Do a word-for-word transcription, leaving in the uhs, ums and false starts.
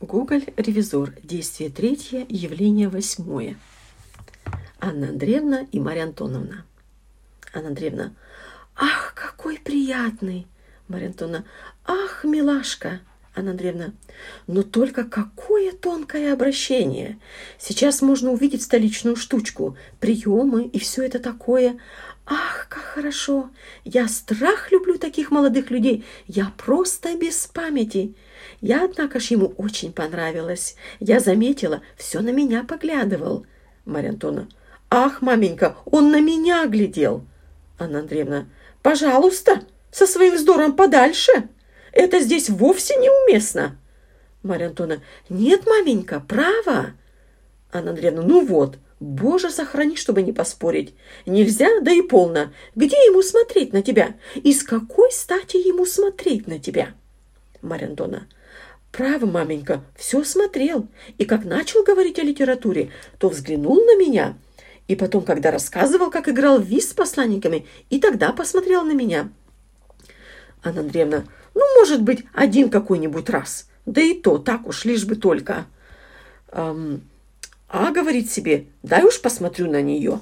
Гуголь-ревизор. Действие третье, явление восьмое. Анна Андреевна и Марья Антоновна. Анна Андреевна: «Ах, какой приятный!» Марья Антоновна: «Ах, милашка!» Анна Андреевна: «Но только какое тонкое обращение! Сейчас можно увидеть столичную штучку, приемы и все это такое. Ах, как хорошо! Я страх люблю таких молодых людей! Я просто без памяти! Я, однако ж, ему очень понравилась. Я заметила, все на меня поглядывал». Марья Антоновна: «Ах, маменька, он на меня глядел!» Анна Андреевна: «Пожалуйста, со своим вздором подальше! Это здесь вовсе неуместно!» Марья Антоновна: «Нет, маменька, право!» Анна Андреевна: «Ну вот, Боже, сохрани, чтобы не поспорить! Нельзя, да и полно! Где ему смотреть на тебя? И с какой стати ему смотреть на тебя?» Марья Антоновна: «Право, маменька, все смотрел, и как начал говорить о литературе, то взглянул на меня, и потом, когда рассказывал, как играл в вист с посланниками, и тогда посмотрел на меня». Анна Андреевна: «Ну, может быть, один какой-нибудь раз, да и то так уж, лишь бы только. Эм, а, говорит себе, дай уж посмотрю на нее».